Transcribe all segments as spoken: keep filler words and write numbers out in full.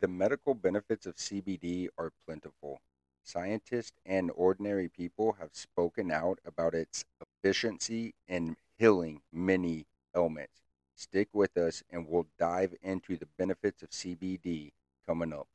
The medical benefits of C B D are plentiful. Scientists and ordinary people have spoken out about its efficiency in healing many ailments. Stick with us and we'll dive into the benefits of C B D coming up.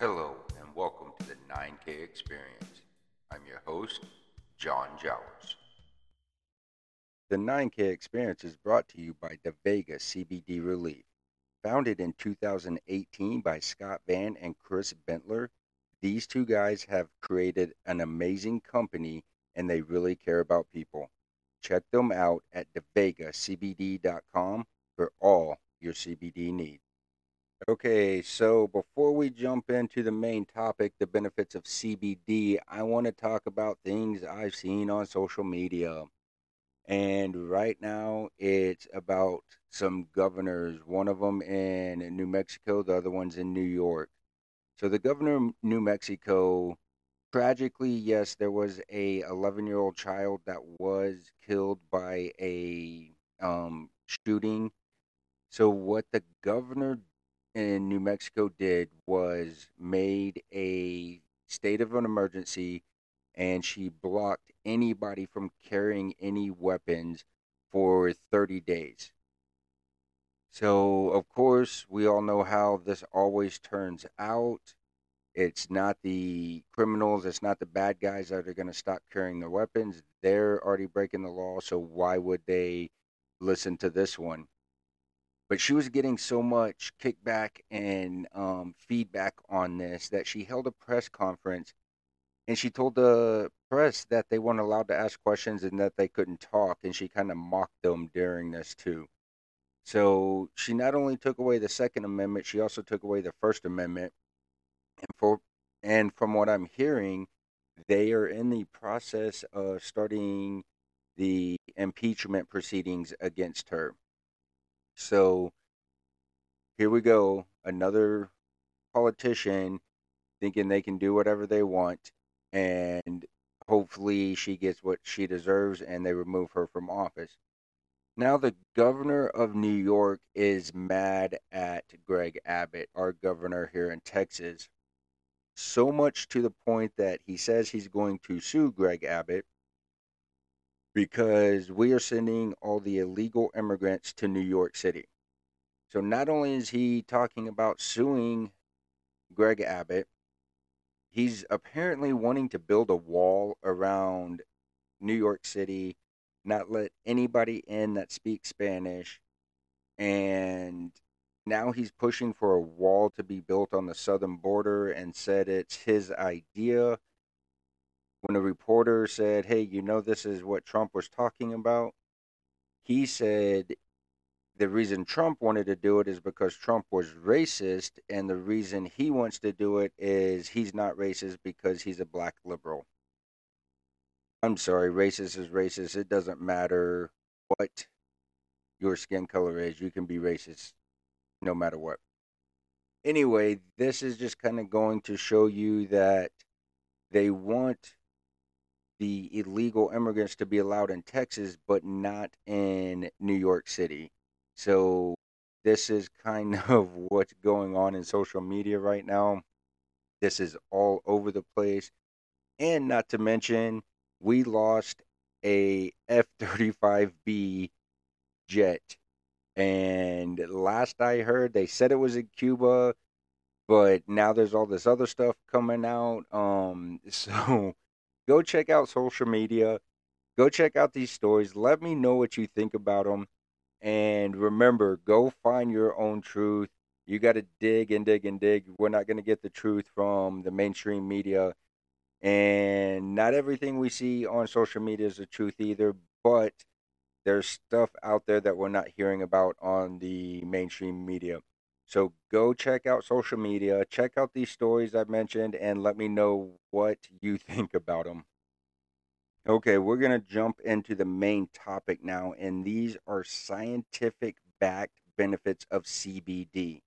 Hello and welcome to the nine K Experience. I'm your host, John Jowers. The nine K Experience is brought to you by DeVega C B D Relief. Founded in two thousand eighteen by Scott Vann and Chris Bentler, these two guys have created an amazing company and they really care about people. Check them out at devega c b d dot com for all your C B D needs. Okay, so before we jump into the main topic, the benefits of C B D, I want to talk about things I've seen on social media. And right now, it's about some governors, one of them in New Mexico, the other one's in New York. So the governor of New Mexico, tragically, yes, there was a eleven-year-old child that was killed by a um, shooting. So what the governor did in New Mexico did was made a state of an emergency, and she blocked anybody from carrying any weapons for thirty days. So, of course, we all know how this always turns out. It's not the criminals, it's not the bad guys that are going to stop carrying their weapons. They're already breaking the law, so why would they listen to this one? But she was getting so much kickback and um, feedback on this that she held a press conference and she told the press that they weren't allowed to ask questions and that they couldn't talk. And she kind of mocked them during this too. So she not only took away the Second Amendment, she also took away the First Amendment. And, for, and from what I'm hearing, they are in the process of starting the impeachment proceedings against her. So here we go, another politician thinking they can do whatever they want, and hopefully she gets what she deserves and they remove her from office. Now the governor of New York is mad at Greg Abbott, our governor here in Texas, so much to the point that he says he's going to sue Greg Abbott because we are sending all the illegal immigrants to New York City. So not only is he talking about suing Greg Abbott, he's apparently wanting to build a wall around New York City, not let anybody in that speaks Spanish, and now he's pushing for a wall to be built on the southern border and said it's his idea. When a reporter said, hey, you know, this is what Trump was talking about, he said the reason Trump wanted to do it is because Trump was racist, and the reason he wants to do it is he's not racist because he's a black liberal. I'm sorry, racist is racist. It doesn't matter what your skin color is. You can be racist no matter what. Anyway, this is just kind of going to show you that they want the illegal immigrants to be allowed in Texas, but not in New York City. So this is kind of what's going on in social media right now. This is all over the place. And not to mention, we lost a F thirty-five B jet. And last I heard, they said it was in Cuba, but now there's all this other stuff coming out. Um, so... Go check out social media. Go check out these stories. Let me know what you think about them. And remember, go find your own truth. You got to dig and dig and dig. We're not going to get the truth from the mainstream media. And not everything we see on social media is the truth either. But there's stuff out there that we're not hearing about on the mainstream media. So go check out social media, check out these stories I've mentioned, and let me know what you think about them. Okay, we're going to jump into the main topic now, and these are scientific-backed benefits of C B D.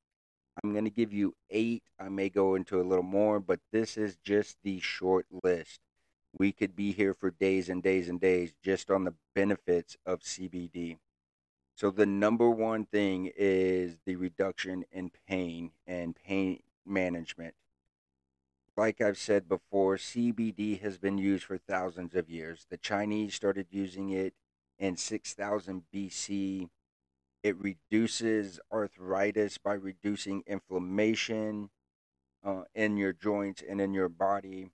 I'm going to give you eight. I may go into a little more, but this is just the short list. We could be here for days and days and days just on the benefits of C B D. So the number one thing is the reduction in pain and pain management. Like I've said before, C B D has been used for thousands of years. The Chinese started using it in six thousand B C. It reduces arthritis by reducing inflammation uh, in your joints and in your body.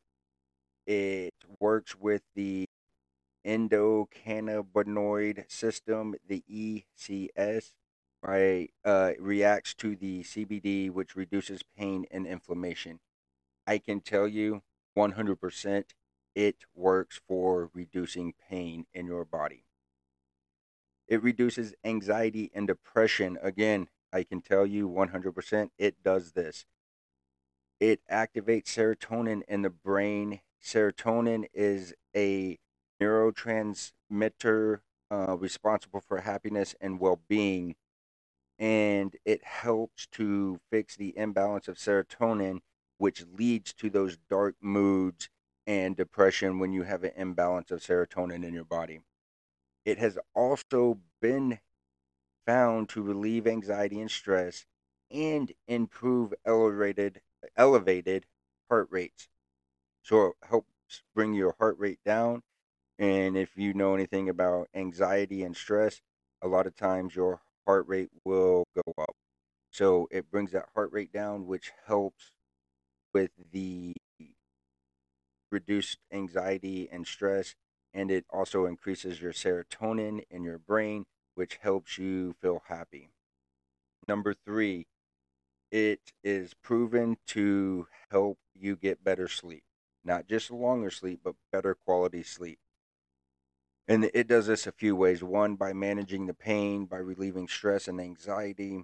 It works with the endocannabinoid system, the E C S, by uh, reacts to the C B D, which reduces pain and inflammation. I can tell you one hundred percent it works for reducing pain in your body. It reduces anxiety and depression. Again, I can tell you one hundred percent it does this. It activates serotonin in the brain. Serotonin is a neurotransmitter uh, responsible for happiness and well-being. And it helps to fix the imbalance of serotonin, which leads to those dark moods and depression when you have an imbalance of serotonin in your body. It has also been found to relieve anxiety and stress and improve elevated, elevated heart rates. So it helps bring your heart rate down. And if you know anything about anxiety and stress, a lot of times your heart rate will go up. So it brings that heart rate down, which helps with the reduced anxiety and stress, and it also increases your serotonin in your brain, which helps you feel happy. Number three, it is proven to help you get better sleep, not just longer sleep, but better quality sleep. And it does this a few ways. One, by managing the pain, by relieving stress and anxiety.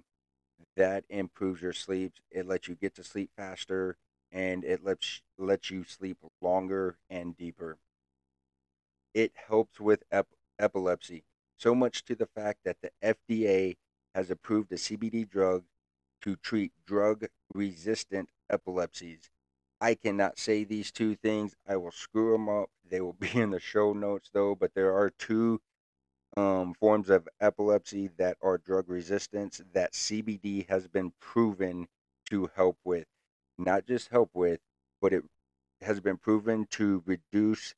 That improves your sleep. It lets you get to sleep faster, and it lets, lets you sleep longer and deeper. It helps with ep- epilepsy, so much to the fact that the F D A has approved a C B D drug to treat drug-resistant epilepsies. I cannot say these two things. I will screw them up. They will be in the show notes, though, but there are two um, forms of epilepsy that are drug-resistant that C B D has been proven to help with. Not just help with, but it has been proven to reduce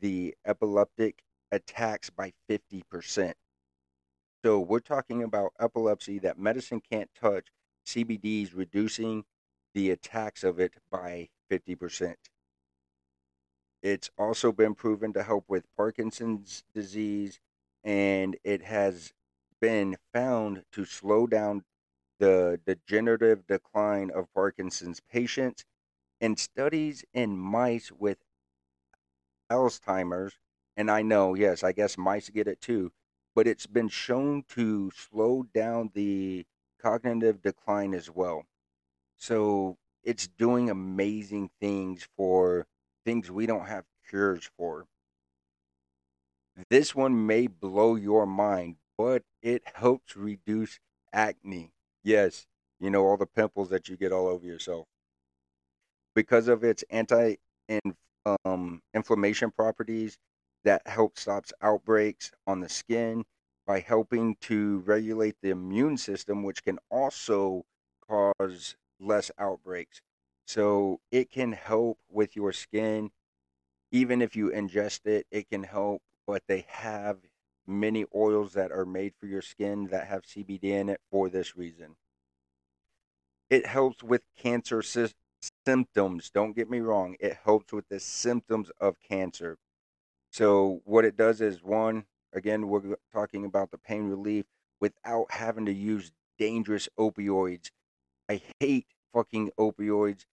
the epileptic attacks by fifty percent. So we're talking about epilepsy that medicine can't touch. C B D is reducing the attacks of it by fifty percent. It's also been proven to help with Parkinson's disease, and it has been found to slow down the degenerative decline of Parkinson's patients. In studies in mice with Alzheimer's, and I know, yes, I guess mice get it too, but it's been shown to slow down the cognitive decline as well. So it's doing amazing things for things we don't have cures for. This one may blow your mind, but it helps reduce acne. Yes, you know, all the pimples that you get all over yourself. Because of its anti-inflammation um, properties that help stop outbreaks on the skin by helping to regulate the immune system, which can also cause less outbreaks. So it can help with your skin. Even if you ingest it, it can help, but they have many oils that are made for your skin that have C B D in it for this reason. It helps with cancer sy- symptoms. Don't get me wrong. It helps with the symptoms of cancer. So what it does is, one, again, we're talking about the pain relief without having to use dangerous opioids. I hate fucking opioids.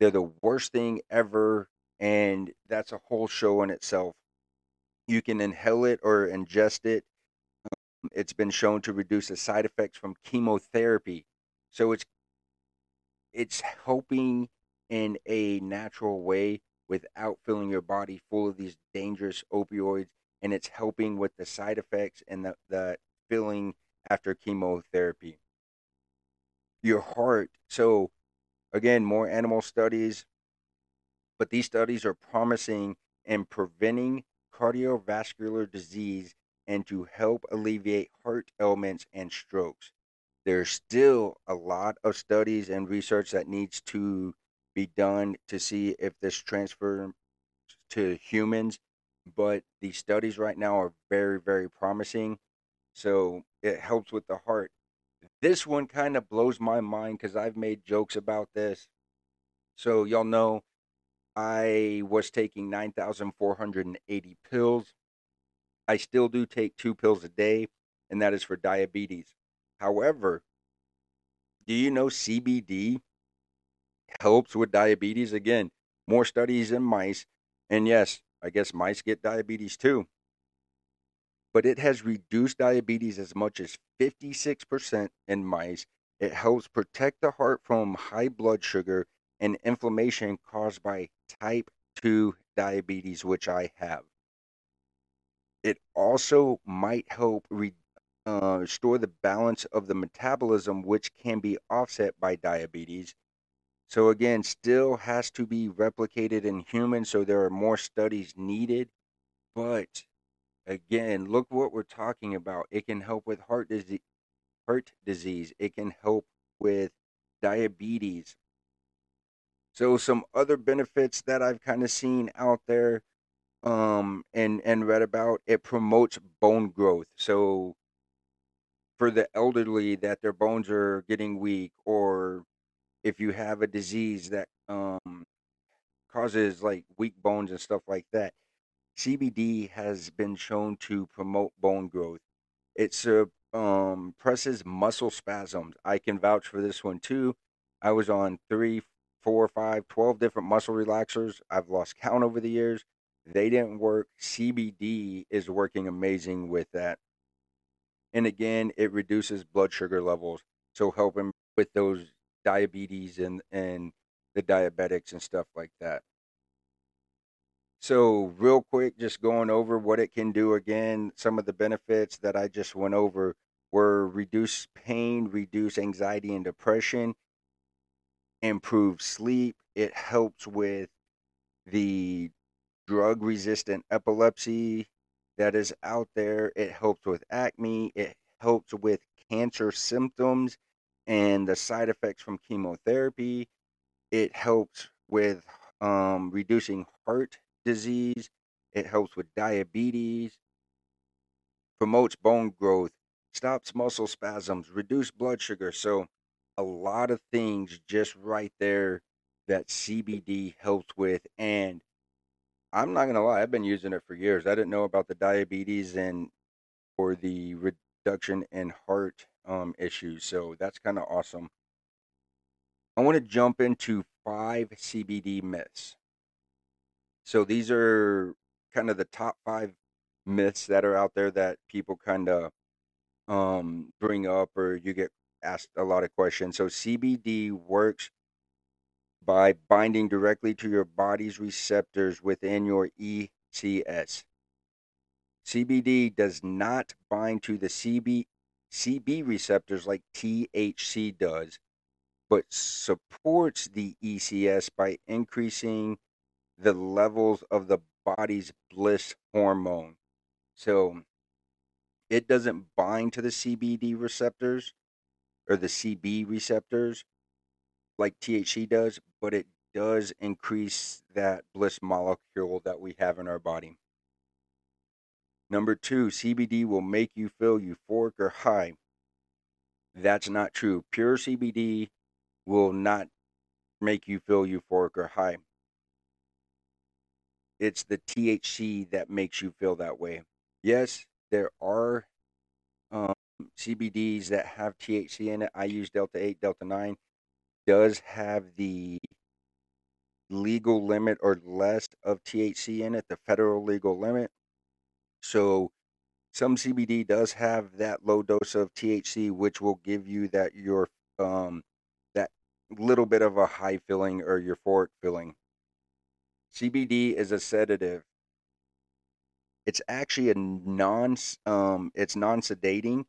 They're the worst thing ever, and that's a whole show in itself. You can inhale it or ingest it. Um, it's been shown to reduce the side effects from chemotherapy. So it's it's helping in a natural way without filling your body full of these dangerous opioids. And it's helping with the side effects and the, the filling after chemotherapy. your heart. So again, more animal studies, but these studies are promising in preventing cardiovascular disease and to help alleviate heart ailments and strokes. There's still a lot of studies and research that needs to be done to see if this transfer to humans, but the studies right now are very, very promising. So it helps with the heart. This one kind of blows my mind because I've made jokes about this. So y'all know I was taking nine thousand four hundred eighty pills. I still do take two pills a day, and that is for diabetes. However, do you know C B D helps with diabetes? Again, more studies in mice. And yes, I guess mice get diabetes too. But it has reduced diabetes as much as fifty-six percent in mice. It helps protect the heart from high blood sugar and inflammation caused by type two diabetes, which I have. It also might help re, uh, restore the balance of the metabolism, which can be offset by diabetes. So again, still has to be replicated in humans, so there are more studies needed. But again, look what we're talking about. It can help with heart disease. Heart disease. It can help with diabetes. So some other benefits that I've kind of seen out there. Um and and read about, it promotes bone growth. So for the elderly that their bones are getting weak, or if you have a disease that um causes like weak bones and stuff like that, C B D has been shown to promote bone growth. It uh, um suppresses muscle spasms. I can vouch for this one too. I was on three, four, five, twelve different muscle relaxers. I've lost count over the years. They didn't work. C B D is working amazing with that. And again, it reduces blood sugar levels, so helping with those diabetes and, and the diabetics and stuff like that. So real quick, just going over what it can do again. Some of the benefits that I just went over were reduce pain, reduce anxiety and depression, improve sleep. It helps with the drug-resistant epilepsy that is out there. It helps with acne. It helps with cancer symptoms and the side effects from chemotherapy. It helps with um, reducing heart disease. It helps with diabetes. Promotes bone growth. Stops muscle spasms. Reduce blood sugar. So a lot of things just right there that C B D helps with. And I'm not going to lie, I've been using it for years. I didn't know about the diabetes and or the reduction in heart um, issues. So that's kind of awesome. I want to jump into five C B D myths. So these are kind of the top five myths that are out there that people kind of um, bring up, or you get asked a lot of questions. So C B D works by binding directly to your body's receptors within your E C S. C B D does not bind to the C B, C B receptors like T H C does, but supports the E C S by increasing the levels of the body's bliss hormone. So it doesn't bind to the C B D receptors or the C B receptors like T H C does, but it does increase that bliss molecule that we have in our body. Number two, C B D will make you feel euphoric or high. That's not true. Pure C B D will not make you feel euphoric or high. It's the T H C that makes you feel that way. Yes, there are um, C B Ds that have T H C in it. I use Delta eight, Delta nine. Does have the legal limit or less of T H C in it, the federal legal limit. So some C B D does have that low dose of T H C, which will give you that your um that little bit of a high feeling or euphoric feeling. C B D is a sedative. It's actually a non um it's non-sedating,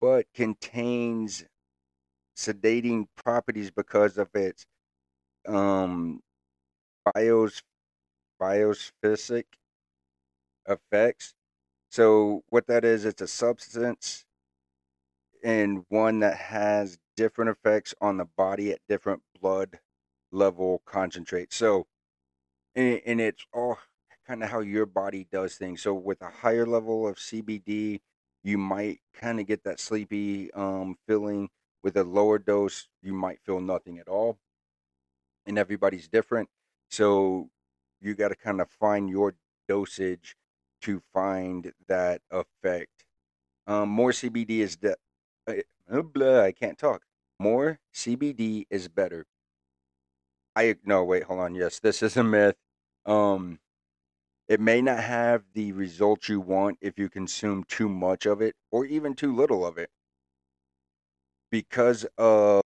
but contains sedating properties because of its um, bios, biophasic effects. So what that is, it's a substance and one that has different effects on the body at different blood level concentrates. So, and, and it's all kind of how your body does things. So with a higher level of C B D, you might kind of get that sleepy um, feeling. With a lower dose, you might feel nothing at all. And everybody's different. So you got to kind of find your dosage to find that effect. Um, more C B D is that, de- uh, blah, I can't talk. More C B D is better. I, no, wait, hold on. Yes, this is a myth. Um, It may not have the results you want if you consume too much of it or even too little of it. Because of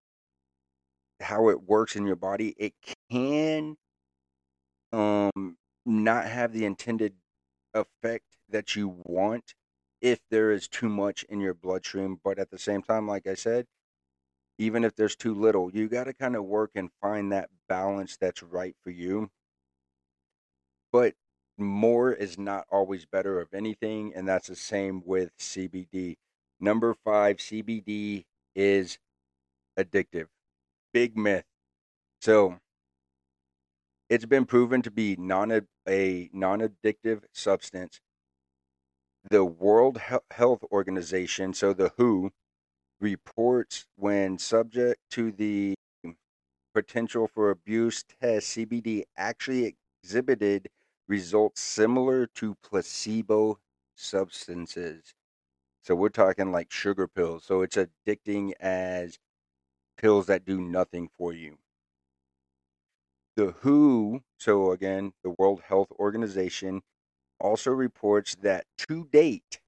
how it works in your body, it can um, not have the intended effect that you want if there is too much in your bloodstream. But at the same time, like I said, even if there's too little, you got to kind of work and find that balance that's right for you. But more is not always better of anything, and that's the same with C B D. Number five, C B D is addictive. Big myth. So it's been proven to be non a non-addictive substance. The World Health Organization, so the W H O, reports when subject to the potential for abuse test, C B D actually exhibited results similar to placebo substances. So we're talking like sugar pills. So it's addicting as pills that do nothing for you. The W H O, so again, the World Health Organization, also reports that to date,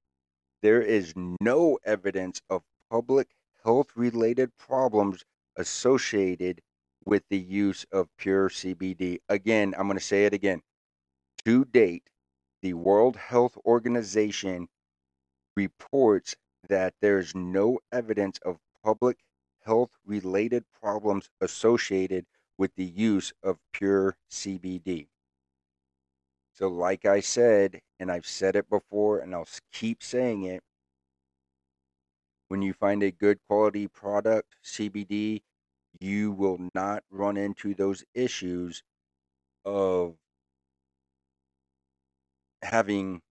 there is no evidence of public health-related problems associated with the use of pure C B D. Again, I'm going to say it again. To date, the World Health Organization reports that there's no evidence of public health-related problems associated with the use of pure C B D. So like I said, and I've said it before, and I'll keep saying it, when you find a good quality product, C B D, you will not run into those issues of having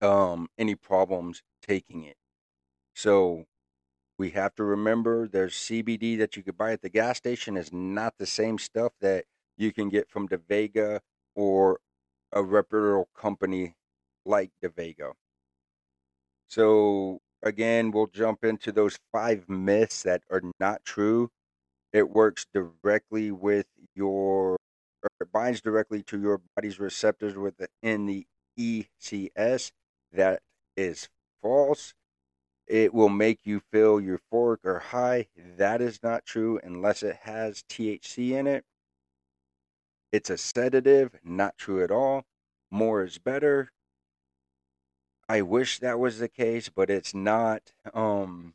um, any problems taking it. So we have to remember there's C B D that you could buy at the gas station is not the same stuff that you can get from DeVega or a reputable company like DeVega. So again, we'll jump into those five myths that are not true. It works directly with your Or it binds directly to your body's receptors within the E C S. That is false. It will make you feel euphoric or high. That is not true unless it has T H C in it. It's a sedative. Not true at all. More is better. I wish that was the case, but it's not. Um,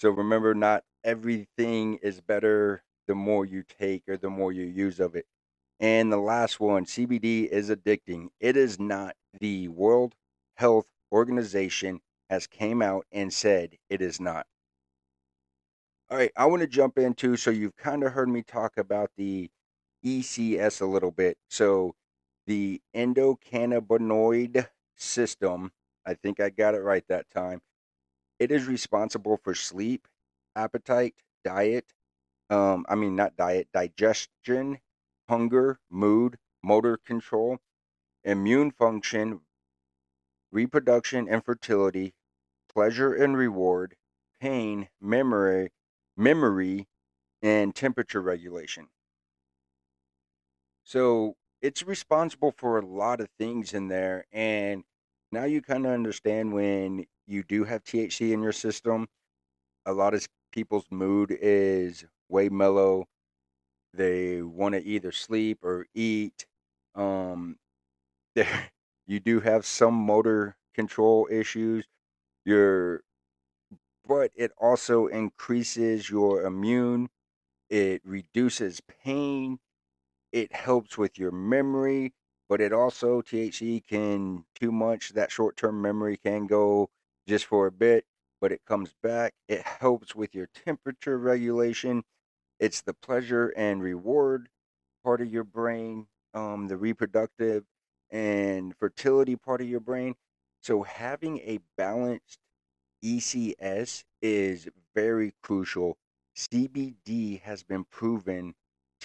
so remember, not everything is better the more you take or the more you use of it. And the last one, C B D is addicting. It is not. The World Health Organization has came out and said it is not. All right, I want to jump into, so you've kind of heard me talk about the E C S a little bit. So the endocannabinoid system, I think I got it right that time. It is responsible for sleep, appetite, diet, Um, I mean, not diet, digestion, hunger, mood, motor control, immune function, reproduction and fertility, pleasure and reward, pain, memory, memory, and temperature regulation. So it's responsible for a lot of things in there. And now you kind of understand when you do have T H C in your system, a lot of people's mood is way mellow. They want to either sleep or eat. Um, there, you do have some motor control issues. Your but it also increases your immune. It reduces pain. It helps with your memory, but it also, T H C can, too much, that short-term memory can go just for a bit, but it comes back. It helps with your temperature regulation. It's the pleasure and reward part of your brain, um, the reproductive and fertility part of your brain. So having a balanced E C S is very crucial. C B D has been proven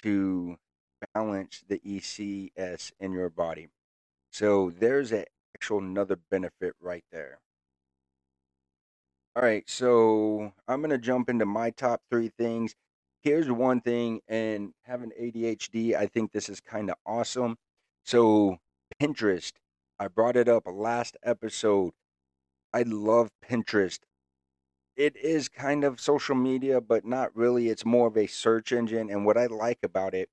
to balance the E C S in your body. So there's an actual another benefit right there. All right, so I'm going to jump into my top three things. Here's one thing, and having A D H D, I think this is kind of awesome. So Pinterest, I brought it up last episode. I love Pinterest. It is kind of social media, but not really. It's more of a search engine, and what I like about it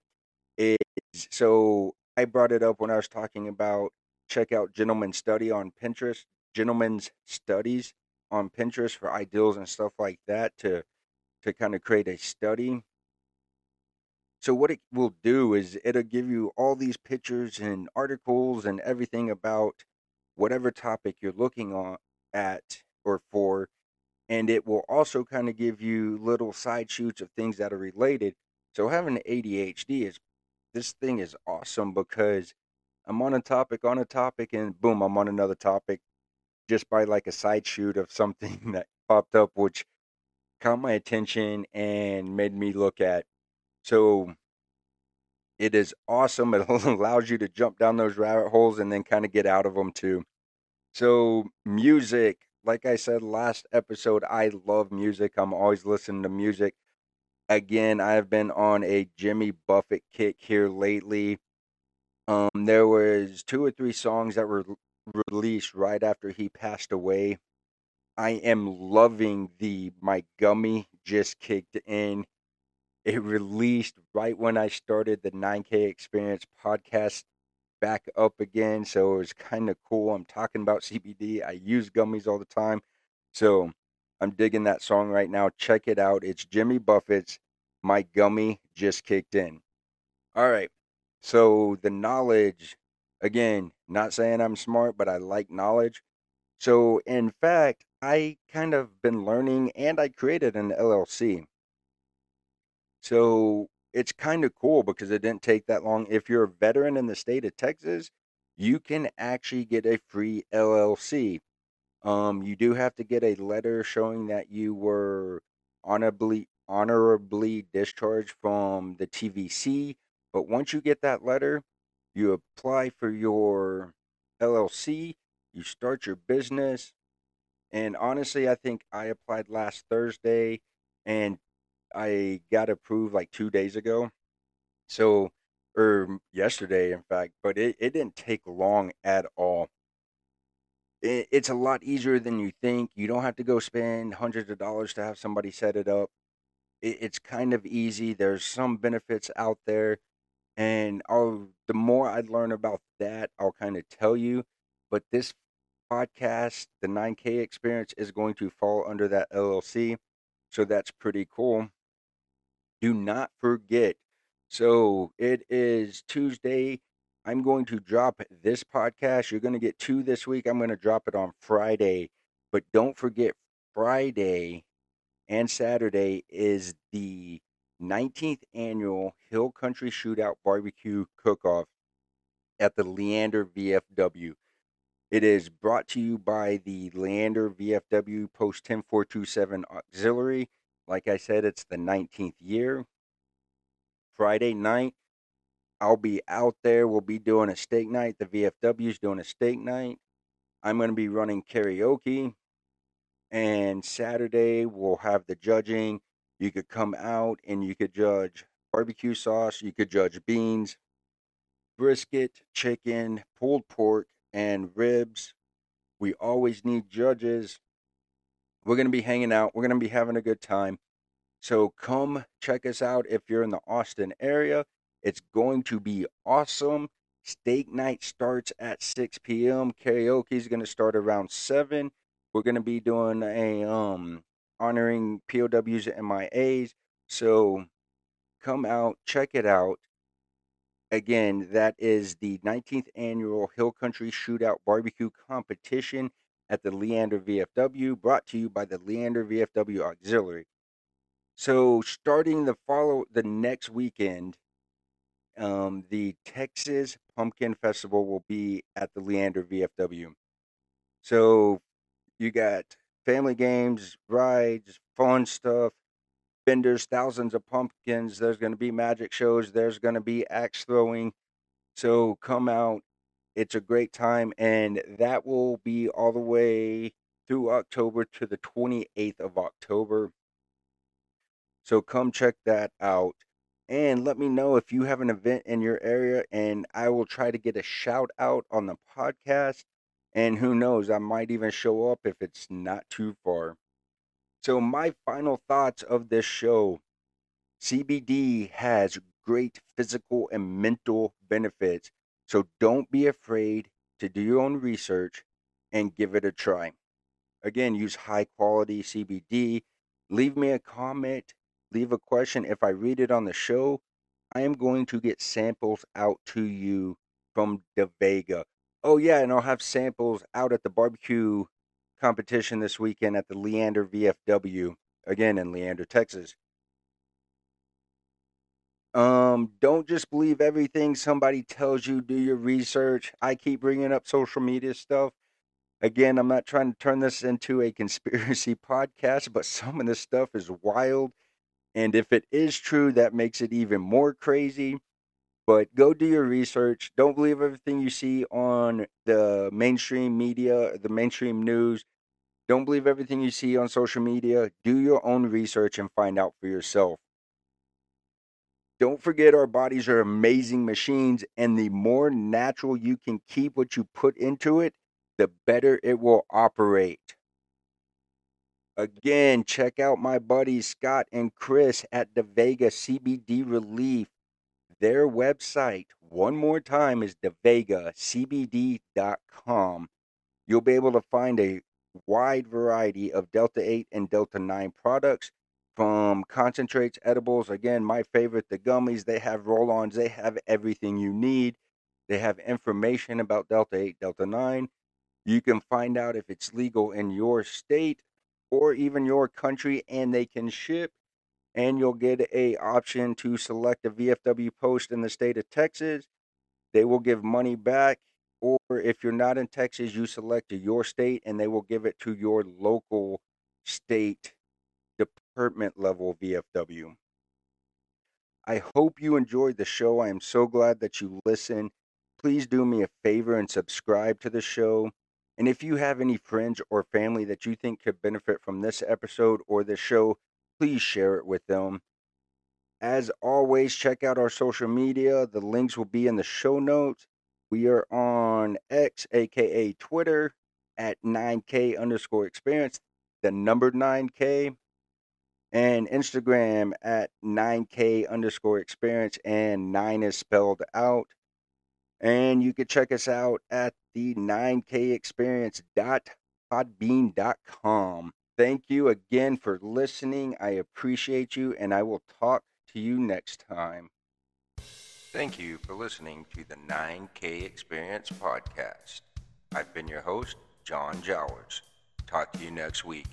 is, so I brought it up when I was talking about check out Gentleman's Study on Pinterest, Gentleman's Studies on Pinterest for ideals and stuff like that to, to kind of create a study. So what it will do is it'll give you all these pictures and articles and everything about whatever topic you're looking on at or for, and it will also kind of give you little side shoots of things that are related. So having A D H D is, this thing is awesome because I'm on a topic, on a topic, and boom, I'm on another topic just by like a side shoot of something that popped up, which caught my attention and made me look at. So it is awesome. It allows you to jump down those rabbit holes and then kind of get out of them too. So music, like I said last episode, I love music. I'm always listening to music. Again, I have been on a Jimmy Buffett kick here lately. Um, there was two or three songs that were released right after he passed away. I am loving the My Gummy Just Kicked In. It released right when I started the nine K Experience podcast back up again, so it was kind of cool. I'm talking about C B D. I use gummies all the time, so I'm digging that song right now. Check it out. It's Jimmy Buffett's My Gummy Just Kicked In. All right. So the knowledge, again, not saying I'm smart, but I like knowledge. So in fact, I kind of been learning, and I created an L L C. So it's kind of cool because it didn't take that long. If you're a veteran in the state of Texas, you can actually get a free L L C. Um, you do have to get a letter showing that you were honorably, honorably discharged from the T V C. But once you get that letter, you apply for your L L C, you start your business. And honestly, I think I applied last Thursday and I got approved like two days ago. So, or yesterday, in fact, but it, it didn't take long at all. It's a lot easier than you think. You don't have to go spend hundreds of dollars to have somebody set it up. It's kind of easy. There's some benefits out there. And I'll, the more I learn about that, I'll kind of tell you. But this podcast, the nine K Experience, is going to fall under that L L C. So that's pretty cool. Do not forget. So it is Tuesday. I'm going to drop this podcast. You're going to get two this week. I'm going to drop it on Friday. But don't forget, Friday and Saturday is the nineteenth annual Hill Country Shootout Barbecue Cook-Off at the Leander V F W. It is brought to you by the Leander V F W Post one oh four two seven Auxiliary. Like I said, it's the nineteenth year. Friday night, I'll be out there. We'll be doing a steak night. The V F W's doing a steak night. I'm going to be running karaoke. And Saturday, we'll have the judging. You could come out and you could judge barbecue sauce. You could judge beans, brisket, chicken, pulled pork, and ribs. We always need judges. We're going to be hanging out. We're going to be having a good time. So come check us out if you're in the Austin area. It's going to be awesome. Steak night starts at six p.m. Karaoke is going to start around seven. We're going to be doing a um honoring P O Ws and M I As. So come out, check it out. Again, that is the nineteenth annual Hill Country Shootout Barbecue Competition at the Leander V F W, brought to you by the Leander V F W Auxiliary. So starting the follow the next weekend, um, the Texas Pumpkin Festival will be at the Leander V F W. So you got family games, rides, fun stuff, vendors, thousands of pumpkins. There's going to be magic shows. There's going to be axe throwing. So come out. It's a great time. And that will be all the way through October to the twenty-eighth of October. So come check that out. And let me know if you have an event in your area, and I will try to get a shout out on the podcast. And who knows, I might even show up if it's not too far. So my final thoughts of this show: C B D has great physical and mental benefits. So don't be afraid to do your own research and give it a try. Again, use high quality C B D. Leave me a comment, leave a question. If I read it on the show, I am going to get samples out to you from DeVega. Oh yeah, and I'll have samples out at the barbecue competition this weekend at the Leander V F W, again in Leander, Texas. Um, don't just believe everything somebody tells you. Do your research. I keep bringing up social media stuff. Again, I'm not trying to turn this into a conspiracy podcast, but some of this stuff is wild. And if it is true, that makes it even more crazy. But go do your research. Don't believe everything you see on the mainstream media, the mainstream news. Don't believe everything you see on social media. Do your own research and find out for yourself. Don't forget, our bodies are amazing machines, and the more natural you can keep what you put into it, the better it will operate. Again, check out my buddies Scott and Chris at DeVega C B D Relief. Their website, one more time, is devega c b d dot com. You'll be able to find a wide variety of Delta eight and Delta nine products, from concentrates, edibles, again, my favorite, the gummies. They have roll-ons. They have everything you need. They have information about Delta eight, Delta nine. You can find out if it's legal in your state or even your country, and they can ship. And you'll get a option to select a V F W post in the state of Texas. They will give money back. Or if you're not in Texas, you select your state, and they will give it to your local state department level V F W. I hope you enjoyed the show. I am so glad that you listened. Please do me a favor and subscribe to the show. And if you have any friends or family that you think could benefit from this episode or this show, please share it with them. As always, check out our social media. The links will be in the show notes. We are on X, aka Twitter, at nine K underscore experience, the number nine K, and Instagram at nine K underscore experience, and nine is spelled out. And you can check us out at the nine K experience dot podbean dot com. Thank you again for listening. I appreciate you, and I will talk to you next time. Thank you for listening to the nine K Experience Podcast. I've been your host, John Jowers. Talk to you next week.